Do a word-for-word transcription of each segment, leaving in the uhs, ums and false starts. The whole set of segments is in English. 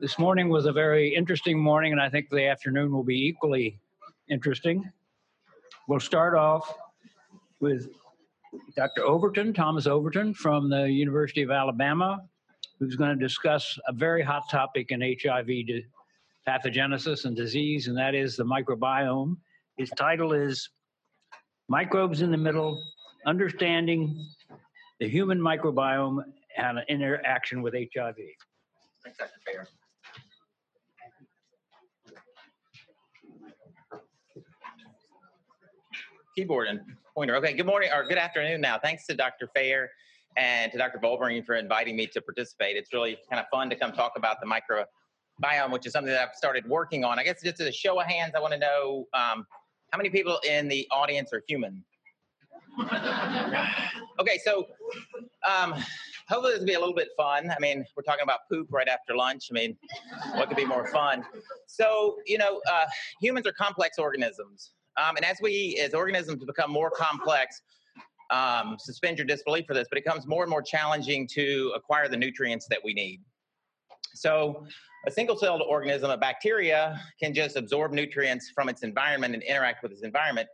This morning was a very interesting morning, and I think the afternoon will be equally interesting. We'll start off with Doctor Overton, Thomas Overton from the University of Alabama, who's going to discuss a very hot topic in H I V pathogenesis and disease, and that is the microbiome. His title is Microbes in the Middle, Understanding the Human Microbiome and Interaction with H I V. Thanks, Doctor Fair. Keyboard and pointer. Okay, good morning or good afternoon now. Thanks to Doctor Fair and to Doctor Volverine for inviting me to participate. It's really kind of fun to come talk about the microbiome, which is something that I've started working on. I guess just as a show of hands, I want to know um, how many people in the audience are human? Okay, so um, hopefully this will be a little bit fun. I mean, we're talking about poop right after lunch. I mean, what could be more fun? So, you know, uh, humans are complex organisms. Um, and as we, as organisms become more complex, um, suspend your disbelief for this, but it becomes more and more challenging to acquire the nutrients that we need. So a single-celled organism, a bacteria, can just absorb nutrients from its environment and interact with its environment.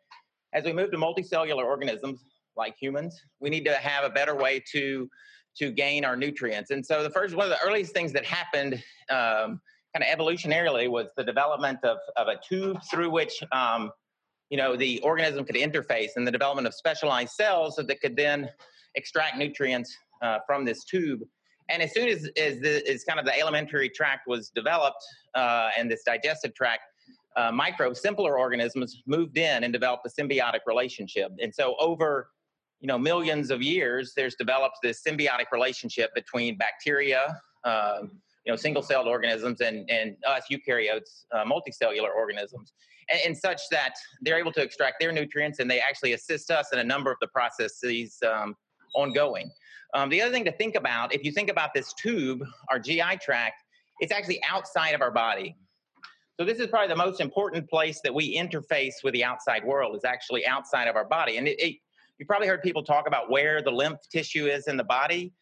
As we move to multicellular organisms, like humans, we need to have a better way to, to gain our nutrients. And so the first, one of the earliest things that happened um, kind of evolutionarily was the development of, of a tube through which, um, you know, the organism could interface, and the development of specialized cells so that could then extract nutrients uh, from this tube. And as soon as, as, the, as kind of the alimentary tract was developed uh, and this digestive tract, Uh, microbes, simpler organisms, moved in and developed a symbiotic relationship. And so over, you know, millions of years, there's developed this symbiotic relationship between bacteria, um, you know, single-celled organisms, and, and us eukaryotes, uh, multicellular organisms, and, and such that they're able to extract their nutrients, and they actually assist us in a number of the processes um, ongoing. Um, the other thing to think about, if you think about this tube, our G I tract, it's actually outside of our body. So this is probably the most important place that we interface with the outside world, is actually outside of our body. And it, it, you probably heard people talk about where the lymph tissue is in the body.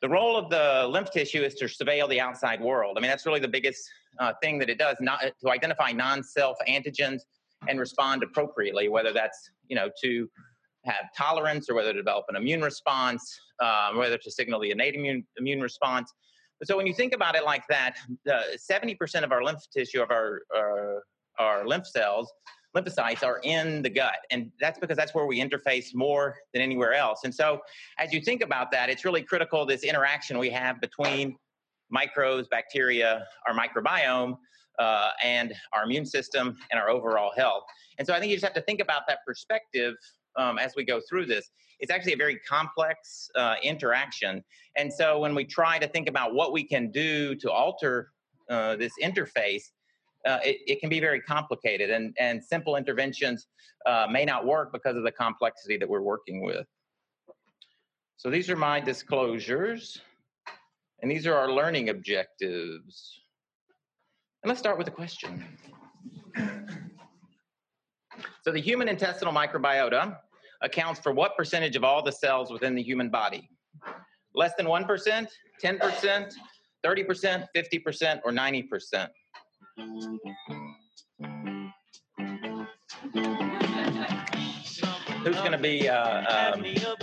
The role of the lymph tissue is to surveil the outside world. I mean, that's really the biggest uh, thing that it does, not, to identify non-self antigens and respond appropriately, whether that's, you know, to have tolerance or whether to develop an immune response, um, whether to signal the innate immune, immune response. So when you think about it like that, seventy percent of our lymph tissue, of our, our, our lymph cells, lymphocytes, are in the gut. And that's because that's where we interface more than anywhere else. And so as you think about that, it's really critical, this interaction we have between microbes, bacteria, our microbiome, uh, and our immune system, and our overall health. And so I think you just have to think about that perspective Um, as we go through this. It's actually a very complex uh, interaction. And so when we try to think about what we can do to alter uh, this interface, uh, it, it can be very complicated, and, and simple interventions uh, may not work because of the complexity that we're working with. So these are my disclosures, and these are our learning objectives. And let's start with a question. So the human intestinal microbiota accounts for what percentage of all the cells within the human body? Less than one percent, ten percent, thirty percent, fifty percent, or ninety percent? Who's going to be uh, uh,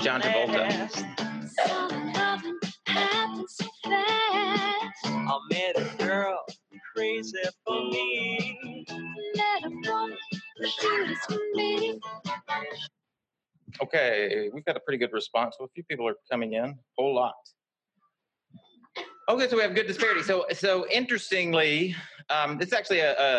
John Travolta? Crazy for me. Okay, we've got a pretty good response. So a few people are coming in, a whole lot. Okay, so we have good disparity. So, so interestingly, um, this is actually a, a,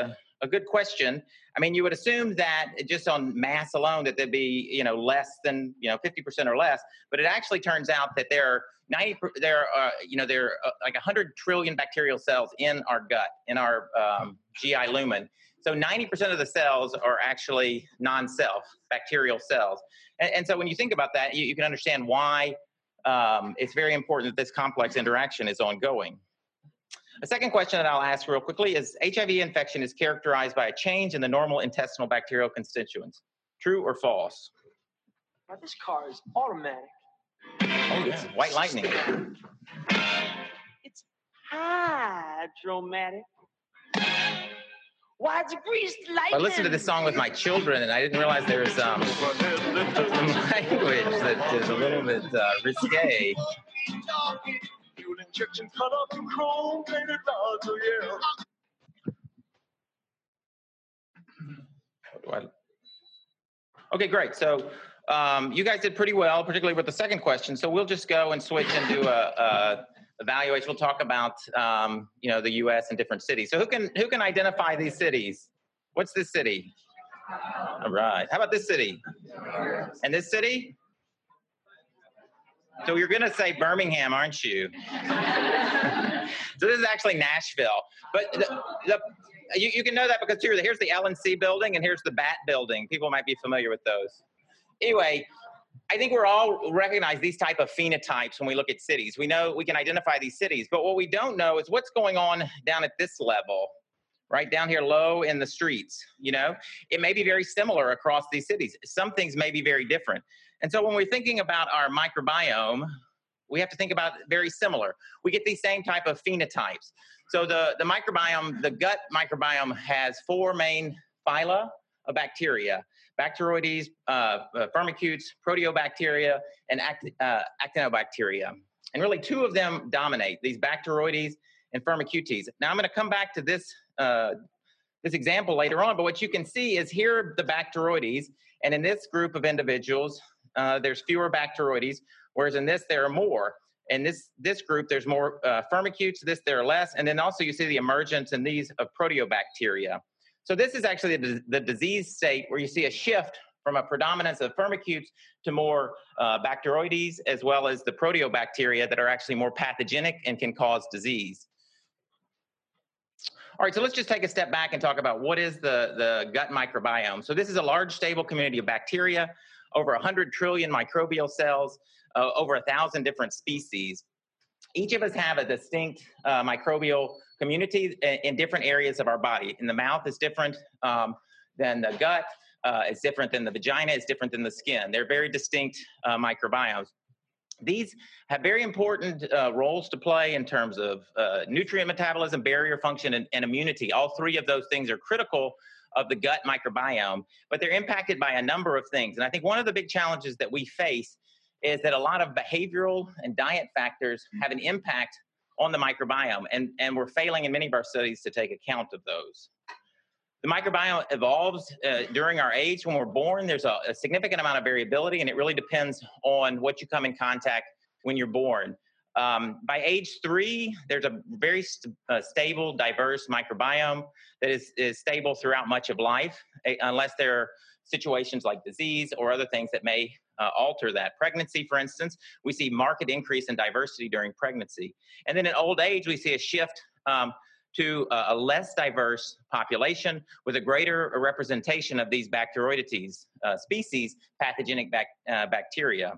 a good question. I mean, you would assume that just on mass alone that there'd be, you know, less than, you know, fifty percent or less, but it actually turns out that there are ninety, there are, you know, there are like one hundred trillion bacterial cells in our gut, in our um, G I lumen. So ninety percent of the cells are actually non-self, bacterial cells. And, and so when you think about that, you, you can understand why um, it's very important that this complex interaction is ongoing. A second question that I'll ask real quickly is, H I V infection is characterized by a change in the normal intestinal bacterial constituents. True or false? Now this car is automatic. Oh, this is white lightning. It's hydromatic. Why, it's greased lightning. I listened to this song with my children, and I didn't realize there was um, some language that is a little bit uh, risque. Okay, great. So um, you guys did pretty well, particularly with the second question. So we'll just go and switch and do a, a evaluation. We'll talk about um, you know, the U S and different cities. So who can who can identify these cities? What's this city? All right. How about this city? And this city? So you're going to say Birmingham, aren't you? So this is actually Nashville. But the, the, you, you can know that because here, here's the L and C building and here's the BAT building. People might be familiar with those. Anyway, I think we're all recognize these type of phenotypes when we look at cities. We know we can identify these cities, but what we don't know is what's going on down at this level, right down here low in the streets. You know, it may be very similar across these cities. Some things may be very different. And so when we're thinking about our microbiome, we have to think about very similar. We get these same type of phenotypes. So the, the microbiome, the gut microbiome has four main phyla of bacteria. Bacteroides, uh, firmicutes, proteobacteria, and act, uh, actinobacteria. And really two of them dominate, these bacteroides and firmicutes. Now I'm gonna come back to this, uh, this example later on, but what you can see is here are the bacteroides, and in this group of individuals, uh, there's fewer bacteroides, whereas in this there are more. In this, this group there's more uh, firmicutes, this there are less, and then also you see the emergence in these of proteobacteria. So this is actually the, the disease state where you see a shift from a predominance of firmicutes to more uh, bacteroides, as well as the proteobacteria that are actually more pathogenic and can cause disease. All right, so let's just take a step back and talk about what is the, the gut microbiome. So this is a large stable community of bacteria, over one hundred trillion microbial cells, uh, over one thousand different species. Each of us have a distinct uh, microbial community in different areas of our body. And the mouth is different um, than the gut, uh, it's different than the vagina, it's different than the skin. They're very distinct uh, microbiomes. These have very important uh, roles to play in terms of uh, nutrient metabolism, barrier function, and, and immunity. All three of those things are critical of the gut microbiome, but they're impacted by a number of things. And I think one of the big challenges that we face is that a lot of behavioral and diet factors have an impact on the microbiome, and, and we're failing in many of our studies to take account of those. The microbiome evolves uh, during our age. When we're born, there's a, a significant amount of variability, and it really depends on what you come in contact when you're born. Um, by age three, there's a very st uh, stable, diverse microbiome that is, is stable throughout much of life, unless there are situations like disease or other things that may Uh, alter that. Pregnancy, for instance, we see marked increase in diversity during pregnancy. And then in old age, we see a shift um, to uh, a less diverse population with a greater representation of these bacteroidetes uh, species, pathogenic bac uh, bacteria.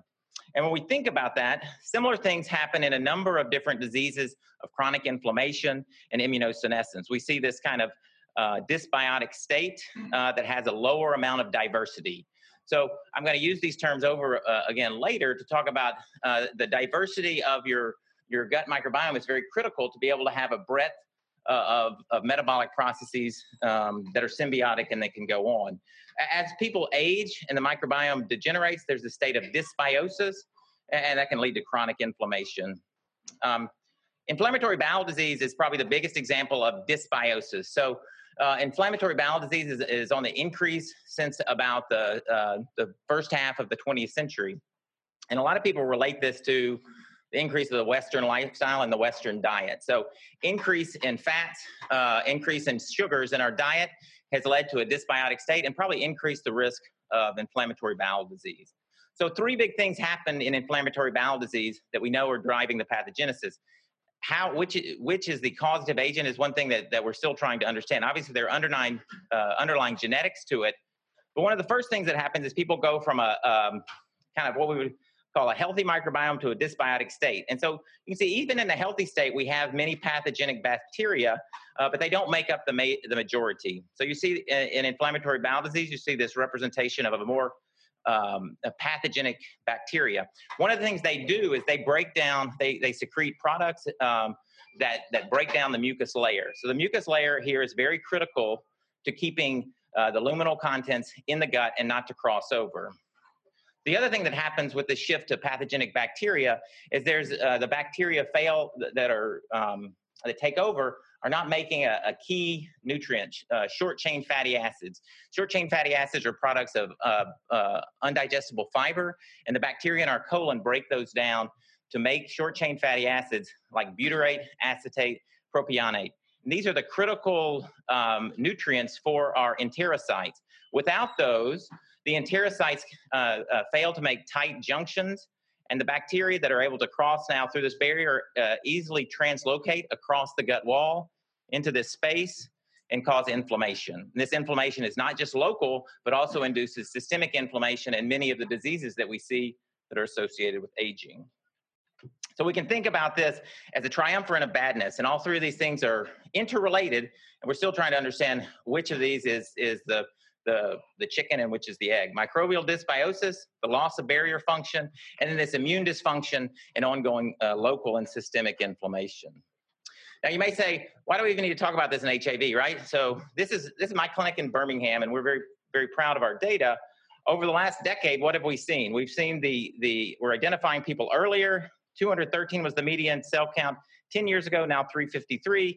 And when we think about that, similar things happen in a number of different diseases of chronic inflammation and immunosenescence. We see this kind of uh, dysbiotic state uh, that has a lower amount of diversity. So I'm going to use these terms over uh, again later to talk about uh, the diversity of your, your gut microbiome. It's very critical to be able to have a breadth uh, of, of metabolic processes um, that are symbiotic and they can go on. As people age and the microbiome degenerates, there's a state of dysbiosis, and that can lead to chronic inflammation. Um, inflammatory bowel disease is probably the biggest example of dysbiosis. So Uh, inflammatory bowel disease is, is on the increase since about the, uh, the first half of the twentieth century. And a lot of people relate this to the increase of the Western lifestyle and the Western diet. So increase in fats, uh, increase in sugars in our diet has led to a dysbiotic state and probably increased the risk of inflammatory bowel disease. So three big things happen in inflammatory bowel disease that we know are driving the pathogenesis. How, which, which is the causative agent is one thing that, that we're still trying to understand. Obviously, there are underlying, uh, underlying genetics to it. But one of the first things that happens is people go from a um, kind of what we would call a healthy microbiome to a dysbiotic state. And so you can see even in a healthy state, we have many pathogenic bacteria, uh, but they don't make up the, ma the majority. So you see in, in inflammatory bowel disease, you see this representation of a more Um, a pathogenic bacteria. One of the things they do is they break down, they, they secrete products um, that, that break down the mucus layer. So the mucus layer here is very critical to keeping uh, the luminal contents in the gut and not to cross over. The other thing that happens with the shift to pathogenic bacteria is there's uh, the bacteria fail that are um, that take over are not making a, a key nutrient, uh, short-chain fatty acids. Short-chain fatty acids are products of uh, uh, undigestible fiber, and the bacteria in our colon break those down to make short-chain fatty acids like butyrate, acetate, propionate. And these are the critical um, nutrients for our enterocytes. Without those, the enterocytes uh, uh, fail to make tight junctions, and the bacteria that are able to cross now through this barrier uh, easily translocate across the gut wall into this space and cause inflammation. And this inflammation is not just local, but also induces systemic inflammation and many of the diseases that we see that are associated with aging. So we can think about this as a triumvirate of badness, and all three of these things are interrelated, and we're still trying to understand which of these is, is the The, the chicken and which is the egg. Microbial dysbiosis, the loss of barrier function, and then this immune dysfunction and ongoing uh, local and systemic inflammation. Now you may say, why do we even need to talk about this in H I V, right? So this is, this is my clinic in Birmingham, and we're very, very proud of our data. Over the last decade, what have we seen? We've seen the, the we're identifying people earlier. two hundred thirteen was the median cell count ten years ago, now three fifty-three.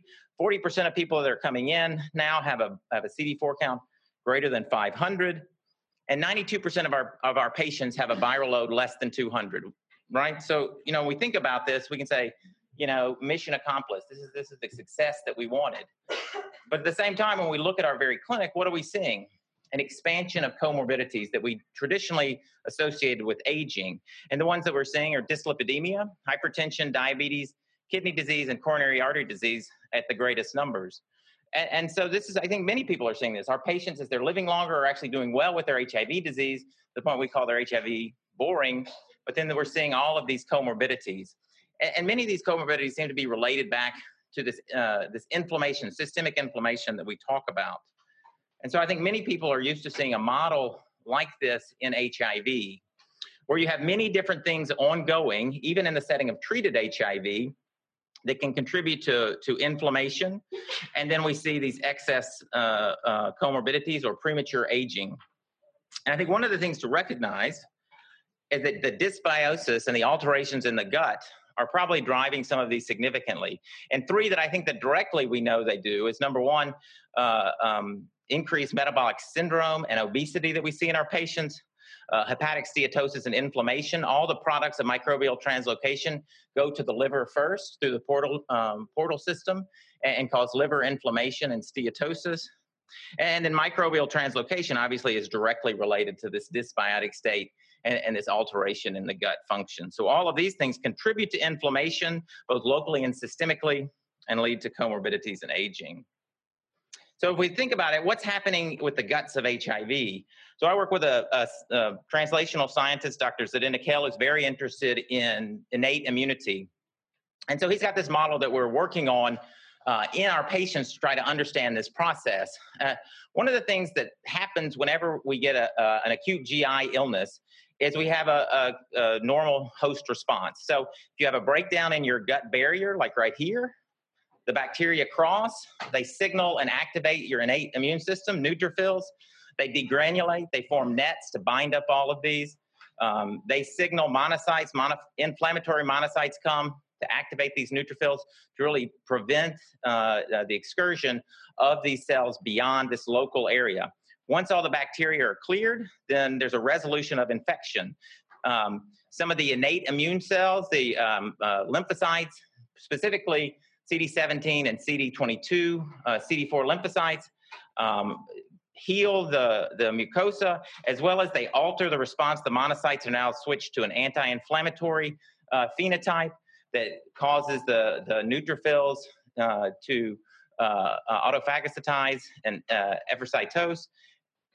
forty percent of people that are coming in now have a, have a C D four count greater than five hundred, and ninety-two percent of our, of our patients have a viral load less than two hundred, right? So, you know, when we think about this, we can say, you know, mission accomplished. This is, this is the success that we wanted. But at the same time, when we look at our very clinic, what are we seeing? An expansion of comorbidities that we traditionally associated with aging. And the ones that we're seeing are dyslipidemia, hypertension, diabetes, kidney disease, and coronary artery disease at the greatest numbers. And so this is, I think many people are seeing this. Our patients, as they're living longer, are actually doing well with their H I V disease, the point we call their H I V boring, but then we're seeing all of these comorbidities. And many of these comorbidities seem to be related back to this, uh, this inflammation, systemic inflammation that we talk about. And so I think many people are used to seeing a model like this in H I V, where you have many different things ongoing, even in the setting of treated H I V, that can contribute to, to inflammation. And then we see these excess uh, uh, comorbidities or premature aging. And I think one of the things to recognize is that the dysbiosis and the alterations in the gut are probably driving some of these significantly. And three that I think that directly we know they do is, number one, uh, um, increased metabolic syndrome and obesity that we see in our patients. Uh, hepatic steatosis and inflammation, all the products of microbial translocation go to the liver first through the portal, um, portal system and, and cause liver inflammation and steatosis. And then microbial translocation obviously is directly related to this dysbiotic state and, and this alteration in the gut function. So all of these things contribute to inflammation, both locally and systemically, and lead to comorbidities and aging. So if we think about it, what's happening with the guts of H I V? So I work with a, a, a translational scientist, Doctor Zdenakel, who's very interested in innate immunity. And so he's got this model that we're working on uh, in our patients to try to understand this process. Uh, one of the things that happens whenever we get a, uh, an acute G I illness is we have a, a, a normal host response. So if you have a breakdown in your gut barrier, like right here, the bacteria cross, they signal and activate your innate immune system, neutrophils. They degranulate, they form nets to bind up all of these. Um, they signal monocytes, mono, inflammatory monocytes come to activate these neutrophils to really prevent uh, uh, the excursion of these cells beyond this local area. Once all the bacteria are cleared, then there's a resolution of infection. Um, some of the innate immune cells, the um, uh, lymphocytes, specifically C D seventeen and C D twenty-two, uh, C D four lymphocytes um, heal the, the mucosa, as well as they alter the response. The monocytes are now switched to an anti-inflammatory uh, phenotype that causes the, the neutrophils uh, to uh, autophagocytize and uh, effercytose,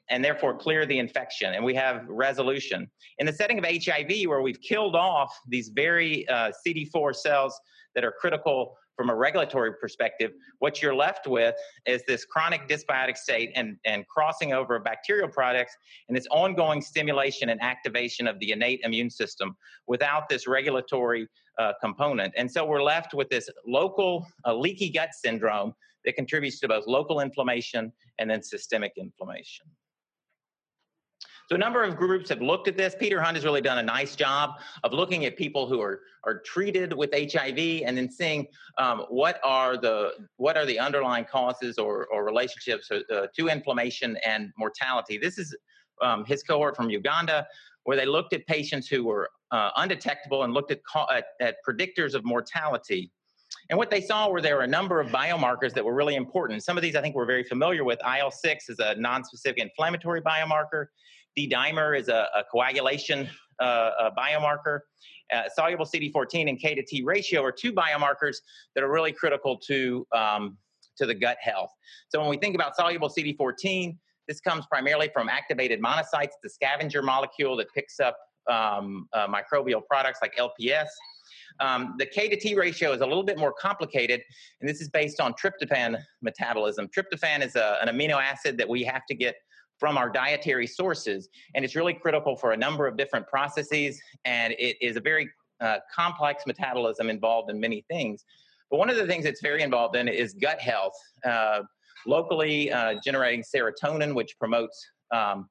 and therefore clear the infection, and we have resolution. In the setting of H I V, where we've killed off these very uh, C D four cells that are critical from a regulatory perspective, what you're left with is this chronic dysbiotic state and, and crossing over of bacterial products and this ongoing stimulation and activation of the innate immune system without this regulatory uh, component. And so we're left with this local uh, leaky gut syndrome that contributes to both local inflammation and then systemic inflammation. So a number of groups have looked at this. Peter Hunt has really done a nice job of looking at people who are, are treated with H I V and then seeing um, what are the what are the underlying causes or, or relationships uh, to inflammation and mortality. This is um, his cohort from Uganda, where they looked at patients who were uh, undetectable and looked at, at, at predictors of mortality. And what they saw were there were a number of biomarkers that were really important. Some of these I think we're very familiar with. I L six is a nonspecific inflammatory biomarker. D-dimer is a, a coagulation uh, a biomarker. Uh, soluble C D fourteen and K to T ratio are two biomarkers that are really critical to, um, to the gut health. So when we think about soluble C D fourteen, this comes primarily from activated monocytes, the scavenger molecule that picks up um, uh, microbial products like L P S. Um, the K to T ratio is a little bit more complicated, and this is based on tryptophan metabolism. Tryptophan is a, an amino acid that we have to get from our dietary sources, and it's really critical for a number of different processes, and it is a very uh, complex metabolism involved in many things. But one of the things it's very involved in is gut health, uh, locally uh, generating serotonin, which promotes um,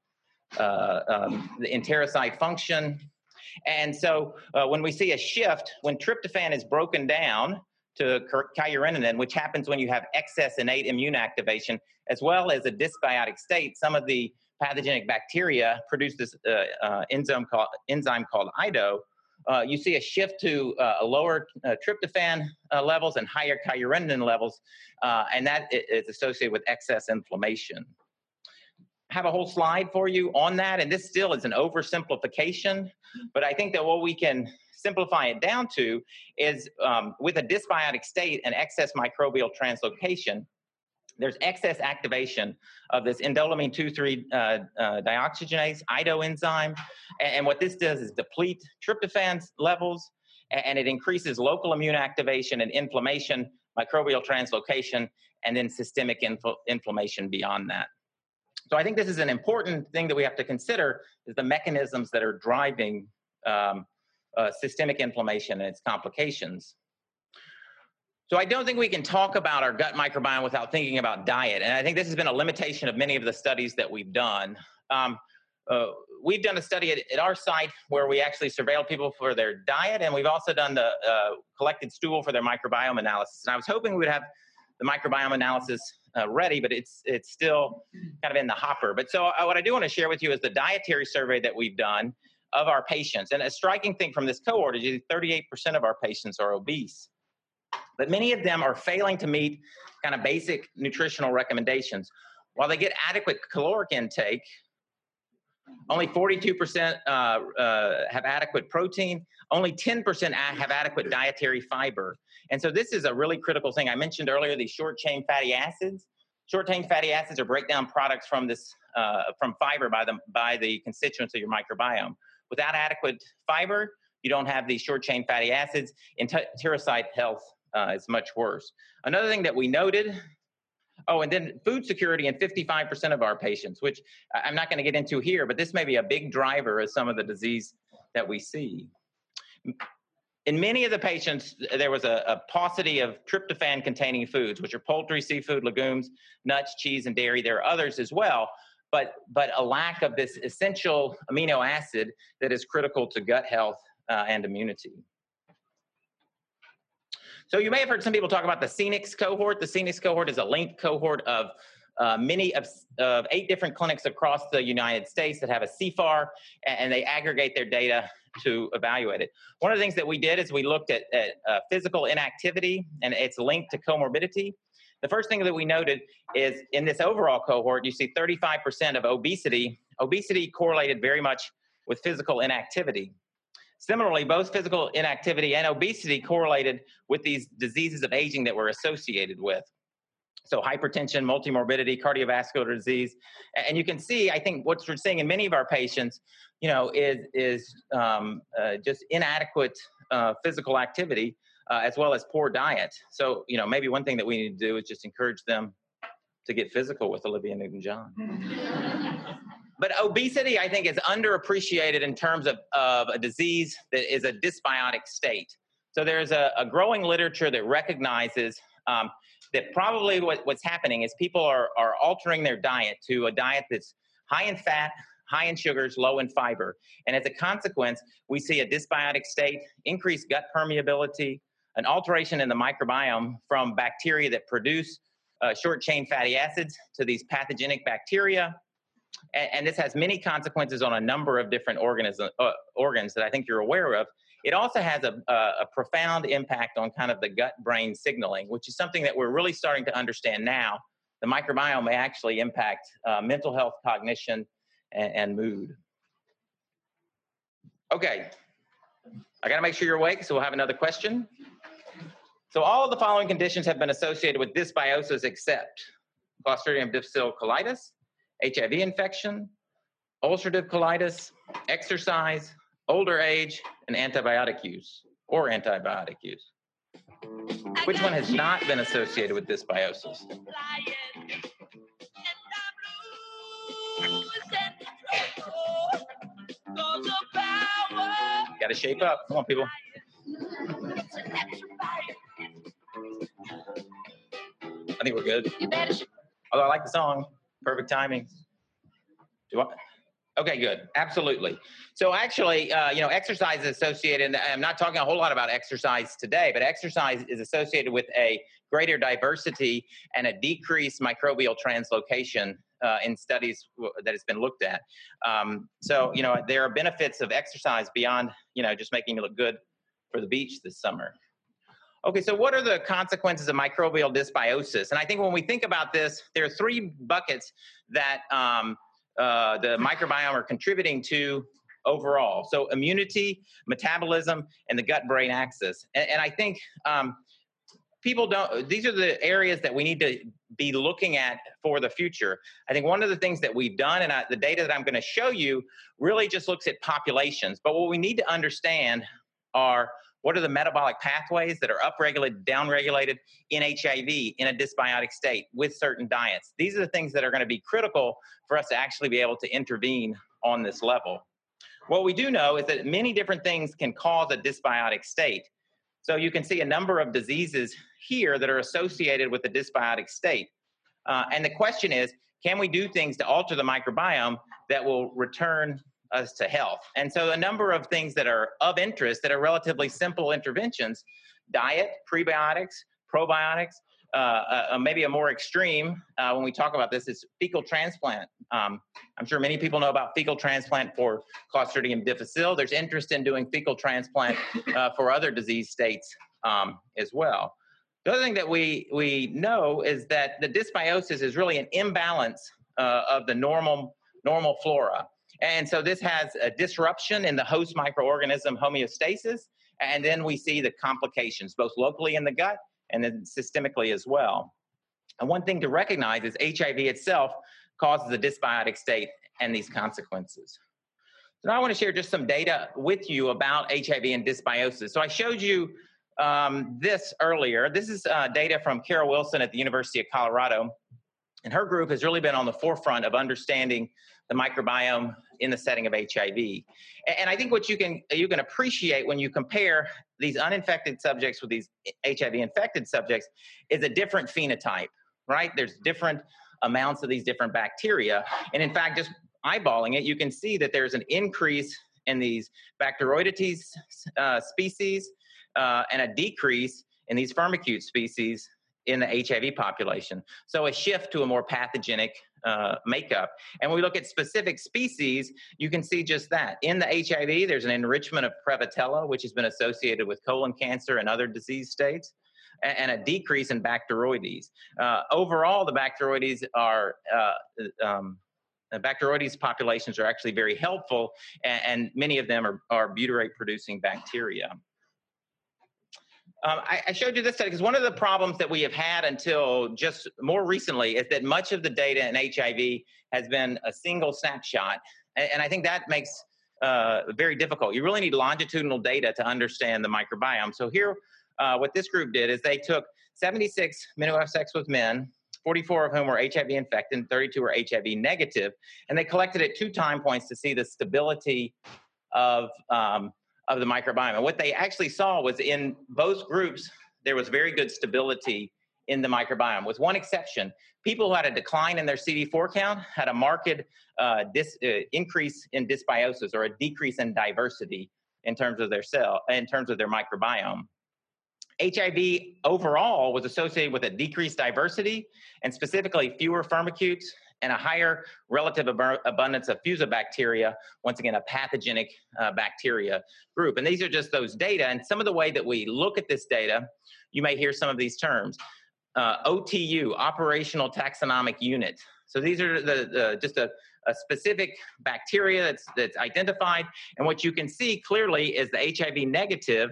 uh, um, the enterocyte function. And so uh, when we see a shift, when tryptophan is broken down to kyureninin, which happens when you have excess innate immune activation, as well as a dysbiotic state, some of the pathogenic bacteria produce this uh, uh, enzyme called, enzyme called I D O. Uh, you see a shift to uh, lower uh, tryptophan uh, levels and higher kyureninin levels, uh, and that is associated with excess inflammation. Have a whole slide for you on that, and this still is an oversimplification, but I think that what we can simplify it down to is um, with a dysbiotic state and excess microbial translocation, there's excess activation of this endolamine two three uh, uh, dioxygenase, I D O enzyme, and, and what this does is deplete tryptophan levels, and, and it increases local immune activation and inflammation, microbial translocation, and then systemic infl inflammation beyond that. So I think this is an important thing that we have to consider, is the mechanisms that are driving um, uh, systemic inflammation and its complications. So I don't think we can talk about our gut microbiome without thinking about diet. And I think this has been a limitation of many of the studies that we've done. Um, uh, we've done a study at, at our site where we actually surveilled people for their diet, and we've also done the uh, collected stool for their microbiome analysis. And I was hoping we would have the microbiome analysis uh, ready, but it's, it's still kind of in the hopper. But so uh, what I do want to share with you is the dietary survey that we've done of our patients. And a striking thing from this cohort is thirty-eight percent of our patients are obese. But many of them are failing to meet kind of basic nutritional recommendations. While they get adequate caloric intake, only forty-two percent uh, uh, have adequate protein, only ten percent have adequate dietary fiber. And so this is a really critical thing. I mentioned earlier these short-chain fatty acids. Short-chain fatty acids are breakdown products from, this, uh, from fiber by the, by the constituents of your microbiome. Without adequate fiber, you don't have these short-chain fatty acids. Enterocyte health uh, is much worse. Another thing that we noted, oh, and then food security in fifty-five percent of our patients, which I'm not going to get into here, but this may be a big driver of some of the disease that we see. In many of the patients, there was a, a paucity of tryptophan-containing foods, which are poultry, seafood, legumes, nuts, cheese, and dairy. There are others as well, but, but a lack of this essential amino acid that is critical to gut health uh, and immunity. So you may have heard some people talk about the C N I C S cohort. The C N I C S cohort is a linked cohort of uh, many of, of eight different clinics across the United States that have a C F A R, and they aggregate their data to evaluate it. One of the things that we did is we looked at, at uh, physical inactivity and its linked to comorbidity. The first thing that we noted is in this overall cohort, you see thirty-five percent of obesity. Obesity correlated very much with physical inactivity. Similarly, both physical inactivity and obesity correlated with these diseases of aging that we're associated with. So hypertension, multimorbidity, cardiovascular disease. And you can see, I think what we're seeing in many of our patients, you know, is, is um, uh, just inadequate uh, physical activity uh, as well as poor diet. So, you know, maybe one thing that we need to do is just encourage them to get physical with Olivia Newton-John. But obesity, I think, is underappreciated in terms of, of a disease that is a dysbiotic state. So there's a, a growing literature that recognizes um, that probably what, what's happening is people are, are altering their diet to a diet that's high in fat, high in sugars, low in fiber. And as a consequence, we see a dysbiotic state, increased gut permeability, an alteration in the microbiome from bacteria that produce uh, short-chain fatty acids to these pathogenic bacteria. And, and this has many consequences on a number of different organism, uh, organs that I think you're aware of. It also has a, a, a profound impact on kind of the gut-brain signaling, which is something that we're really starting to understand now. The microbiome may actually impact uh, mental health, cognition, and, and mood. Okay, I gotta make sure you're awake, so we'll have another question. So all of the following conditions have been associated with dysbiosis except Clostridium difficile colitis, H I V infection, ulcerative colitis, exercise, older age, and antibiotic use, or antibiotic use. Which one has not been associated with dysbiosis? Gotta shape up. Come on, people. I think we're good. Although I like the song. Perfect timing. Do I? Okay, good. Absolutely. So actually, uh, you know, exercise is associated, and I'm not talking a whole lot about exercise today, but exercise is associated with a greater diversity and a decreased microbial translocation uh, in studies that has been looked at. Um, so, you know, there are benefits of exercise beyond, you know, just making you look good for the beach this summer. Okay, so what are the consequences of microbial dysbiosis? And I think when we think about this, there are three buckets that um, Uh, the microbiome are contributing to overall. So immunity, metabolism, and the gut-brain axis. And, and I think um, people don't, these are the areas that we need to be looking at for the future. I think one of the things that we've done, and I, the data that I'm going to show you, really just looks at populations. But what we need to understand are what are the metabolic pathways that are upregulated, downregulated in H I V in a dysbiotic state with certain diets? These are the things that are going to be critical for us to actually be able to intervene on this level. What we do know is that many different things can cause a dysbiotic state. So you can see a number of diseases here that are associated with the dysbiotic state. Uh, and the question is, can we do things to alter the microbiome that will return us to health? And so a number of things that are of interest that are relatively simple interventions: diet, prebiotics, probiotics, uh, uh, maybe a more extreme uh, when we talk about this is fecal transplant. Um, I'm sure many people know about fecal transplant for Clostridium difficile. There's interest in doing fecal transplant uh, for other disease states um, as well. The other thing that we, we know is that the dysbiosis is really an imbalance uh, of the normal, normal flora. And so this has a disruption in the host microorganism homeostasis, and then we see the complications, both locally in the gut and then systemically as well. And one thing to recognize is H I V itself causes a dysbiotic state and these consequences. So now I want to share just some data with you about H I V and dysbiosis. So I showed you um, this earlier. This is uh, data from Carol Wilson at the University of Colorado. And her group has really been on the forefront of understanding the microbiome in the setting of H I V. And I think what you can, you can appreciate when you compare these uninfected subjects with these H I V-infected subjects is a different phenotype, right? There's different amounts of these different bacteria. And in fact, just eyeballing it, you can see that there's an increase in these Bacteroidetes uh, species uh, and a decrease in these Firmicutes species in the H I V population. So a shift to a more pathogenic uh, makeup. And when we look at specific species, you can see just that. In the H I V, there's an enrichment of Prevotella, which has been associated with colon cancer and other disease states, and a decrease in Bacteroides. Uh, overall, the Bacteroides are, uh, um, the Bacteroides populations are actually very helpful, and, and many of them are, are butyrate-producing bacteria. Um, I, I showed you this study because one of the problems that we have had until just more recently is that much of the data in H I V has been a single snapshot, and, and I think that makes uh, very difficult. You really need longitudinal data to understand the microbiome. So here uh, what this group did is they took seventy-six men who have sex with men, forty-four of whom were H I V infected, and thirty-two were H I V negative, and they collected at two time points to see the stability of um, of the microbiome. And what they actually saw was in both groups, there was very good stability in the microbiome, with one exception. People who had a decline in their C D four count had a marked uh, dis, uh, increase in dysbiosis, or a decrease in diversity in terms of their cell, in terms of their microbiome. H I V overall was associated with a decreased diversity, and specifically fewer firmicutes and a higher relative ab- abundance of fusobacteria, once again, a pathogenic uh, bacteria group. And these are just those data. And some of the way that we look at this data, you may hear some of these terms. Uh, O T U, Operational Taxonomic Unit. So these are the, the just a, a specific bacteria that's, that's identified. And what you can see clearly is the H I V negative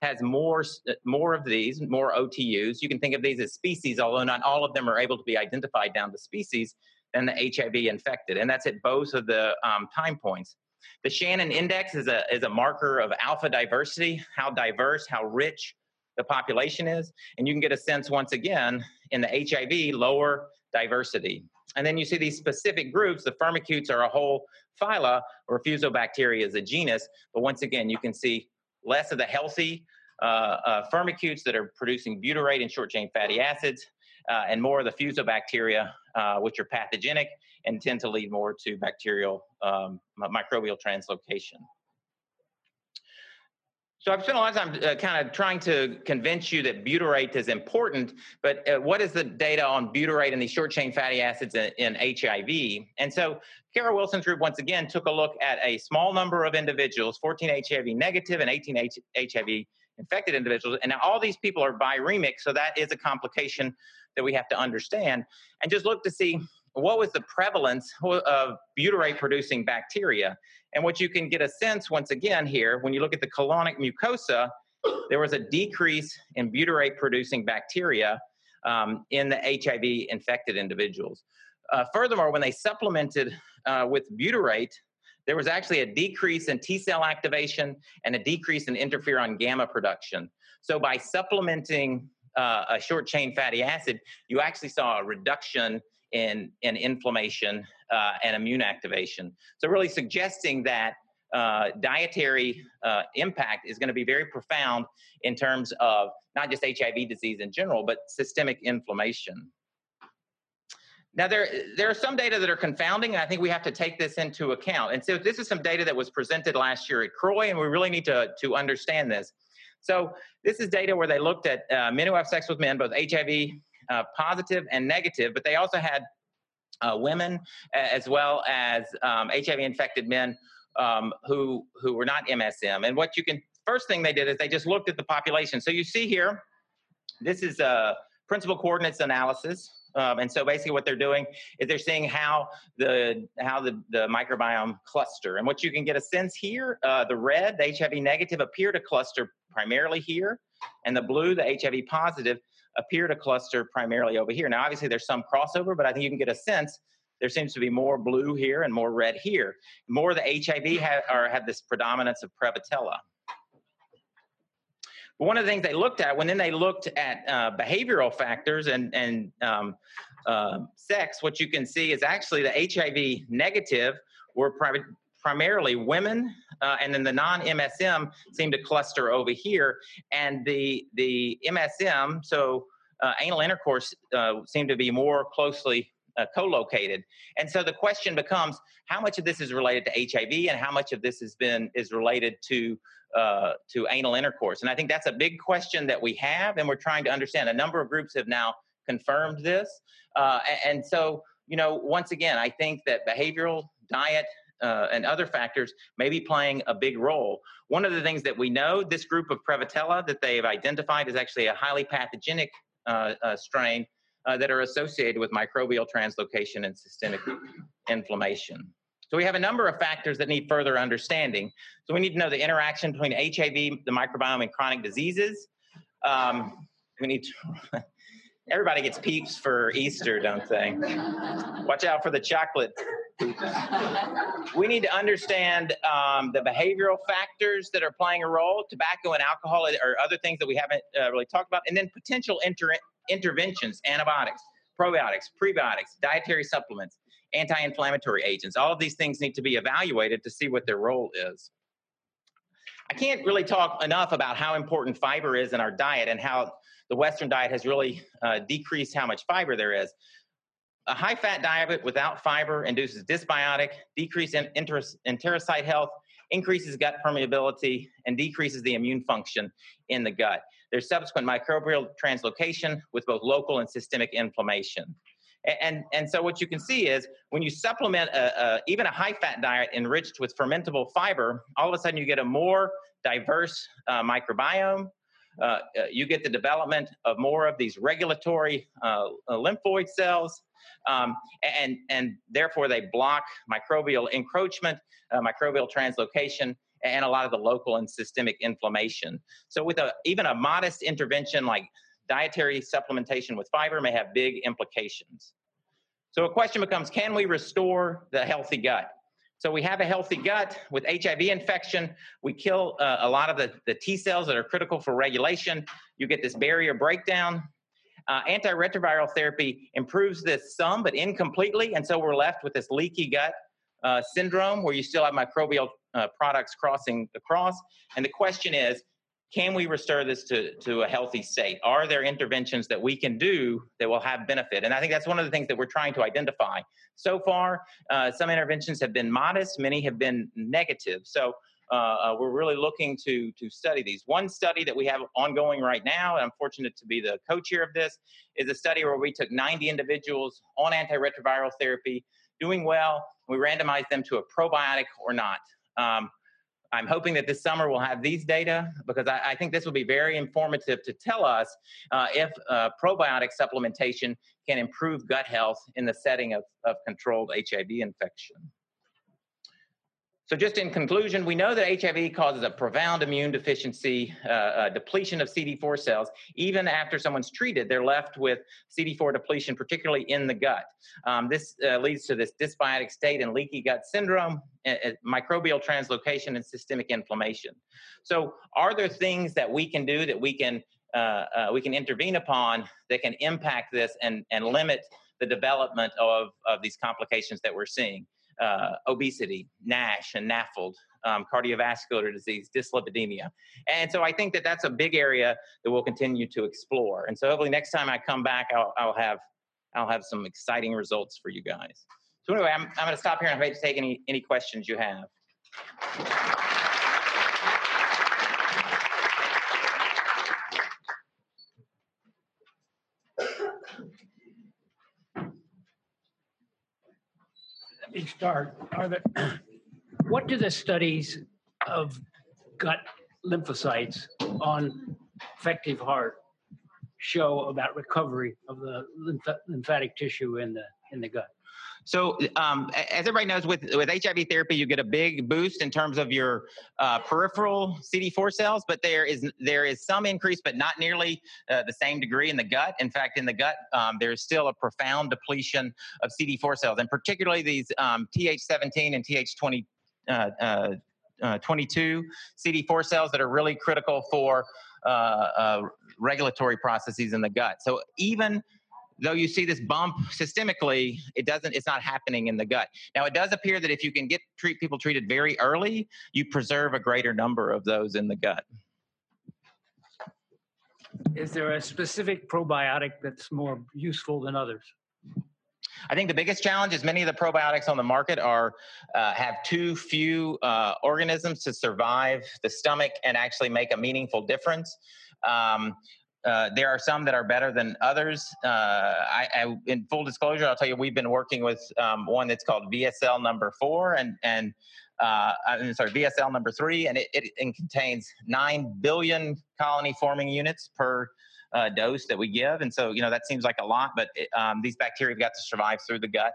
has more, more of these, more O T Us. You can think of these as species, although not all of them are able to be identified down to species, than the H I V infected. And that's at both of the um, time points. The Shannon Index is a, is a marker of alpha diversity, how diverse, how rich the population is. And you can get a sense, once again, in the H I V, lower diversity. And then you see these specific groups. The firmicutes are a whole phyla, or fusobacteria is a genus. But once again, you can see less of the healthy uh, uh, firmicutes that are producing butyrate and short-chain fatty acids, uh, and more of the fusobacteria, uh, which are pathogenic and tend to lead more to bacterial um, microbial translocation. So I've spent a lot of time uh, kind of trying to convince you that butyrate is important, but uh, what is the data on butyrate and these short-chain fatty acids in, in H I V? And so Carol Wilson's group, once again, took a look at a small number of individuals, fourteen H I V negative and eighteen H- HIV infected individuals. And now all these people are viremic, so that is a complication that we have to understand. And just look to see what was the prevalence of butyrate-producing bacteria. And what you can get a sense, once again, here, when you look at the colonic mucosa, there was a decrease in butyrate-producing bacteria um, in the H I V-infected individuals. Uh, furthermore, when they supplemented uh, with butyrate, there was actually a decrease in T-cell activation and a decrease in interferon gamma production. So by supplementing uh, a short-chain fatty acid, you actually saw a reduction in, in inflammation uh, and immune activation. So really suggesting that uh, dietary uh, impact is going to be very profound in terms of not just H I V disease in general, but systemic inflammation. Now, there, there are some data that are confounding, and I think we have to take this into account. And so this is some data that was presented last year at C R O I, and we really need to, to understand this. So this is data where they looked at uh, men who have sex with men, both H I V Uh, positive and negative, but they also had uh, women uh, as well as um, H I V-infected men um, who, who were not M S M. And what you can, first thing they did is they just looked at the population. So you see here, this is a principal coordinates analysis. Um, and so basically what they're doing is they're seeing how the how the, the microbiome cluster. And what you can get a sense here, uh, the red, the H I V negative, appear to cluster primarily here, and the blue, the H I V positive, appear to cluster primarily over here. Now, obviously, there's some crossover, but I think you can get a sense. There seems to be more blue here and more red here. More of the H I V have, or have this predominance of Prevotella. But one of the things they looked at, when then they looked at uh, behavioral factors and, and um, uh, sex, what you can see is actually the H I V negative were pri- primarily women, uh, and then the non-M S M seemed to cluster over here, and the the M S M, so uh, anal intercourse, uh, seemed to be more closely uh, co-located. And so the question becomes, how much of this is related to H I V, and how much of this has been is related to uh, to anal intercourse? And I think that's a big question that we have, and we're trying to understand. A number of groups have now confirmed this, uh, and, and so you know, once again, I think that behavioral, diet, Uh, and other factors may be playing a big role. One of the things that we know, this group of Prevotella that they have identified is actually a highly pathogenic uh, uh, strain uh, that are associated with microbial translocation and systemic inflammation. So we have a number of factors that need further understanding. So we need to know the interaction between H I V, the microbiome, and chronic diseases. Um, we need to... Everybody gets peeps for Easter, don't they? Watch out for the chocolate We need to understand um, the behavioral factors that are playing a role, tobacco and alcohol are other things that we haven't uh, really talked about, and then potential inter interventions, antibiotics, probiotics, prebiotics, dietary supplements, anti-inflammatory agents. All of these things need to be evaluated to see what their role is. I can't really talk enough about how important fiber is in our diet and how the Western diet has really uh, decreased how much fiber there is. A high-fat diet without fiber induces dysbiotic, decrease in enterocyte health, increases gut permeability, and decreases the immune function in the gut. There's subsequent microbial translocation with both local and systemic inflammation. And, and so what you can see is when you supplement a, a, even a high-fat diet enriched with fermentable fiber, all of a sudden you get a more diverse uh, microbiome. Uh, you get the development of more of these regulatory uh, lymphoid cells, um, and, and therefore they block microbial encroachment, uh, microbial translocation, and a lot of the local and systemic inflammation. So with a, even a modest intervention like dietary supplementation with fiber may have big implications. So a question becomes, can we restore the healthy gut? So we have a healthy gut with H I V infection. We kill uh, a lot of the, the T cells that are critical for regulation. You get this barrier breakdown. Uh, antiretroviral therapy improves this some, but incompletely. And so we're left with this leaky gut uh, syndrome where you still have microbial uh, products crossing across. And the question is, can we restore this to, to a healthy state? Are there interventions that we can do that will have benefit? And I think that's one of the things that we're trying to identify. So far, uh, some interventions have been modest. Many have been negative. So uh, uh, we're really looking to, to study these. One study that we have ongoing right now, and I'm fortunate to be the co-chair of this, is a study where we took ninety individuals on antiretroviral therapy, doing well. We randomized them to a probiotic or not. Um, I'm hoping that this summer we'll have these data because I, I think this will be very informative to tell us uh, if uh, probiotic supplementation can improve gut health in the setting of, of controlled H I V infection. So just in conclusion, we know that H I V causes a profound immune deficiency, uh, a depletion of C D four cells. Even after someone's treated, they're left with C D four depletion, particularly in the gut. Um, this uh, leads to this dysbiotic state and leaky gut syndrome, uh, microbial translocation, and systemic inflammation. So are there things that we can do that we can, uh, uh, we can intervene upon that can impact this and, and limit the development of, of these complications that we're seeing? Uh, obesity, NASH and NAFLD, um, cardiovascular disease, dyslipidemia. And so I think that that's a big area that we'll continue to explore. And so hopefully next time I come back, I'll, I'll, have, I'll have some exciting results for you guys. So anyway, I'm, I'm going to stop here and I'm ready to take any, any questions you have. Start are the what do the studies of gut lymphocytes on effective heart show about recovery of the lymph lymphatic tissue in the in the gut? So um, as everybody knows, with, with H I V therapy, you get a big boost in terms of your uh, peripheral C D four cells, but there is there is some increase, but not nearly uh, the same degree in the gut. In fact, in the gut, um, there's still a profound depletion of C D four cells, and particularly these um, T H seventeen and T H twenty, uh, uh, uh, twenty-two C D four cells that are really critical for uh, uh, regulatory processes in the gut. So even though you see this bump systemically, it doesn't, it's not happening in the gut. Now, it does appear that if you can get treat, people treated very early, you preserve a greater number of those in the gut. Is there a specific probiotic that's more useful than others? I think the biggest challenge is many of the probiotics on the market are uh, have too few uh, organisms to survive the stomach and actually make a meaningful difference. Um, Uh, there are some that are better than others. Uh, I, I, in full disclosure, I'll tell you, we've been working with um, one that's called V S L number four, and, and uh, I'm sorry, V S L number three, and it, it, it contains nine billion colony-forming units per uh, dose that we give. And so, you know, that seems like a lot, but it, um, these bacteria have got to survive through the gut.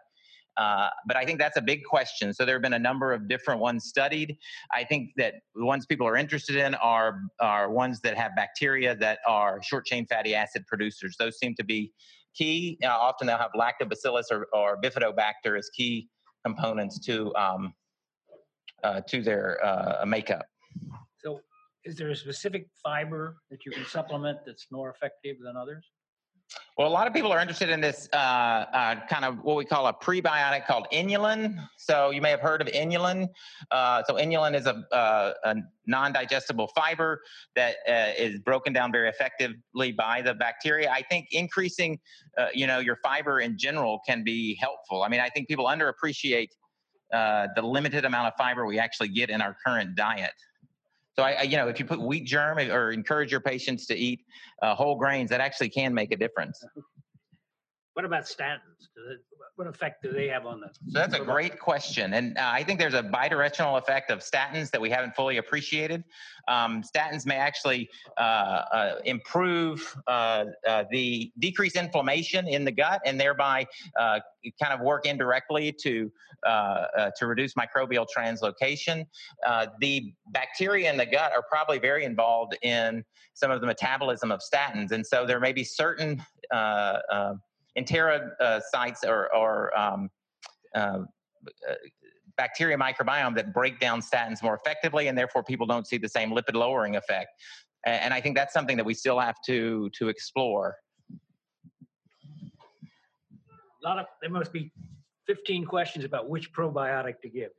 Uh, but I think that's a big question. So there have been a number of different ones studied. I think that the ones people are interested in are, are ones that have bacteria that are short-chain fatty acid producers. Those seem to be key. Uh, often they'll have lactobacillus or, or bifidobacter as key components to um, uh, to their uh, makeup. So is there a specific fiber that you can supplement that's more effective than others? Well, a lot of people are interested in this uh, uh, kind of what we call a prebiotic called inulin. So you may have heard of inulin. Uh, so inulin is a, uh, a non-digestible fiber that uh, is broken down very effectively by the bacteria. I think increasing, uh, you know, your fiber in general can be helpful. I mean, I think people underappreciate uh, the limited amount of fiber we actually get in our current diet. So, I, you know, if you put wheat germ or encourage your patients to eat uh, whole grains, that actually can make a difference. What about statins? Do they, what effect do they have on the... So that's a great question. And uh, I think there's a bidirectional effect of statins that we haven't fully appreciated. Um, statins may actually uh, uh, improve uh, uh, the decrease inflammation in the gut and thereby uh, kind of work indirectly to uh, uh, to reduce microbial translocation. Uh, the bacteria in the gut are probably very involved in some of the metabolism of statins. And so there may be certain... Uh, uh, enterocytes uh, or, or um, uh, bacteria microbiome that break down statins more effectively, and therefore people don't see the same lipid lowering effect. And I think that's something that we still have to to explore. A lot of there must be fifteen questions about which probiotic to give.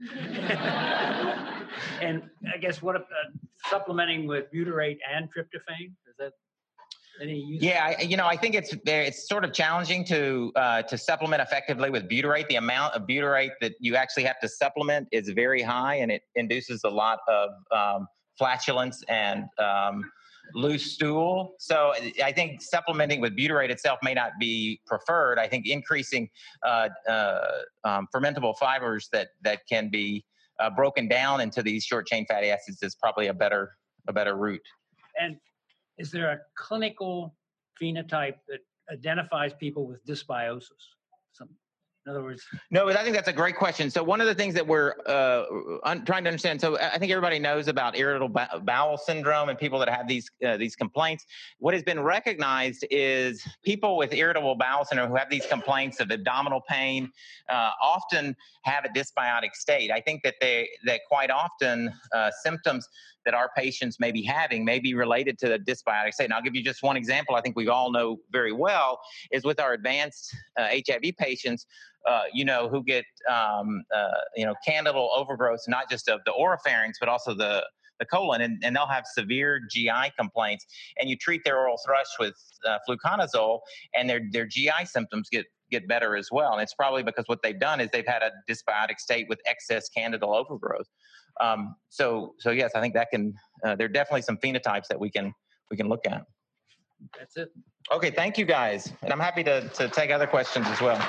And I guess what uh, supplementing with butyrate and tryptophan, is that? Yeah, I, you know, I think it's it's sort of challenging to uh, to supplement effectively with butyrate. The amount of butyrate that you actually have to supplement is very high, and it induces a lot of um, flatulence and um, loose stool. So I think supplementing with butyrate itself may not be preferred. I think increasing uh, uh, um, fermentable fibers that that can be uh, broken down into these short chain fatty acids is probably a better a better route. And is there a clinical phenotype that identifies people with dysbiosis? Some, in other words... No, I think that's a great question. So one of the things that we're uh, un- trying to understand, so I think everybody knows about irritable bowel syndrome and people that have these, uh, these complaints. What has been recognized is people with irritable bowel syndrome who have these complaints of abdominal pain uh, often have a dysbiotic state. I think that they that quite often uh, symptoms that our patients may be having may be related to the dysbiotic state. And I'll give you just one example I think we all know very well is with our advanced uh, H I V patients, uh, you know, who get, um, uh, you know, candidal overgrowth, not just of the oropharynx, but also the, the colon, and, and they'll have severe G I complaints. And you treat their oral thrush with uh, fluconazole, and their, their G I symptoms get get better as well. And it's probably because what they've done is they've had a dysbiotic state with excess candidal overgrowth. Um, so, so yes, I think that can, uh, there are definitely some phenotypes that we can, we can look at. That's it. Okay. Thank you guys. And I'm happy to, to take other questions as well.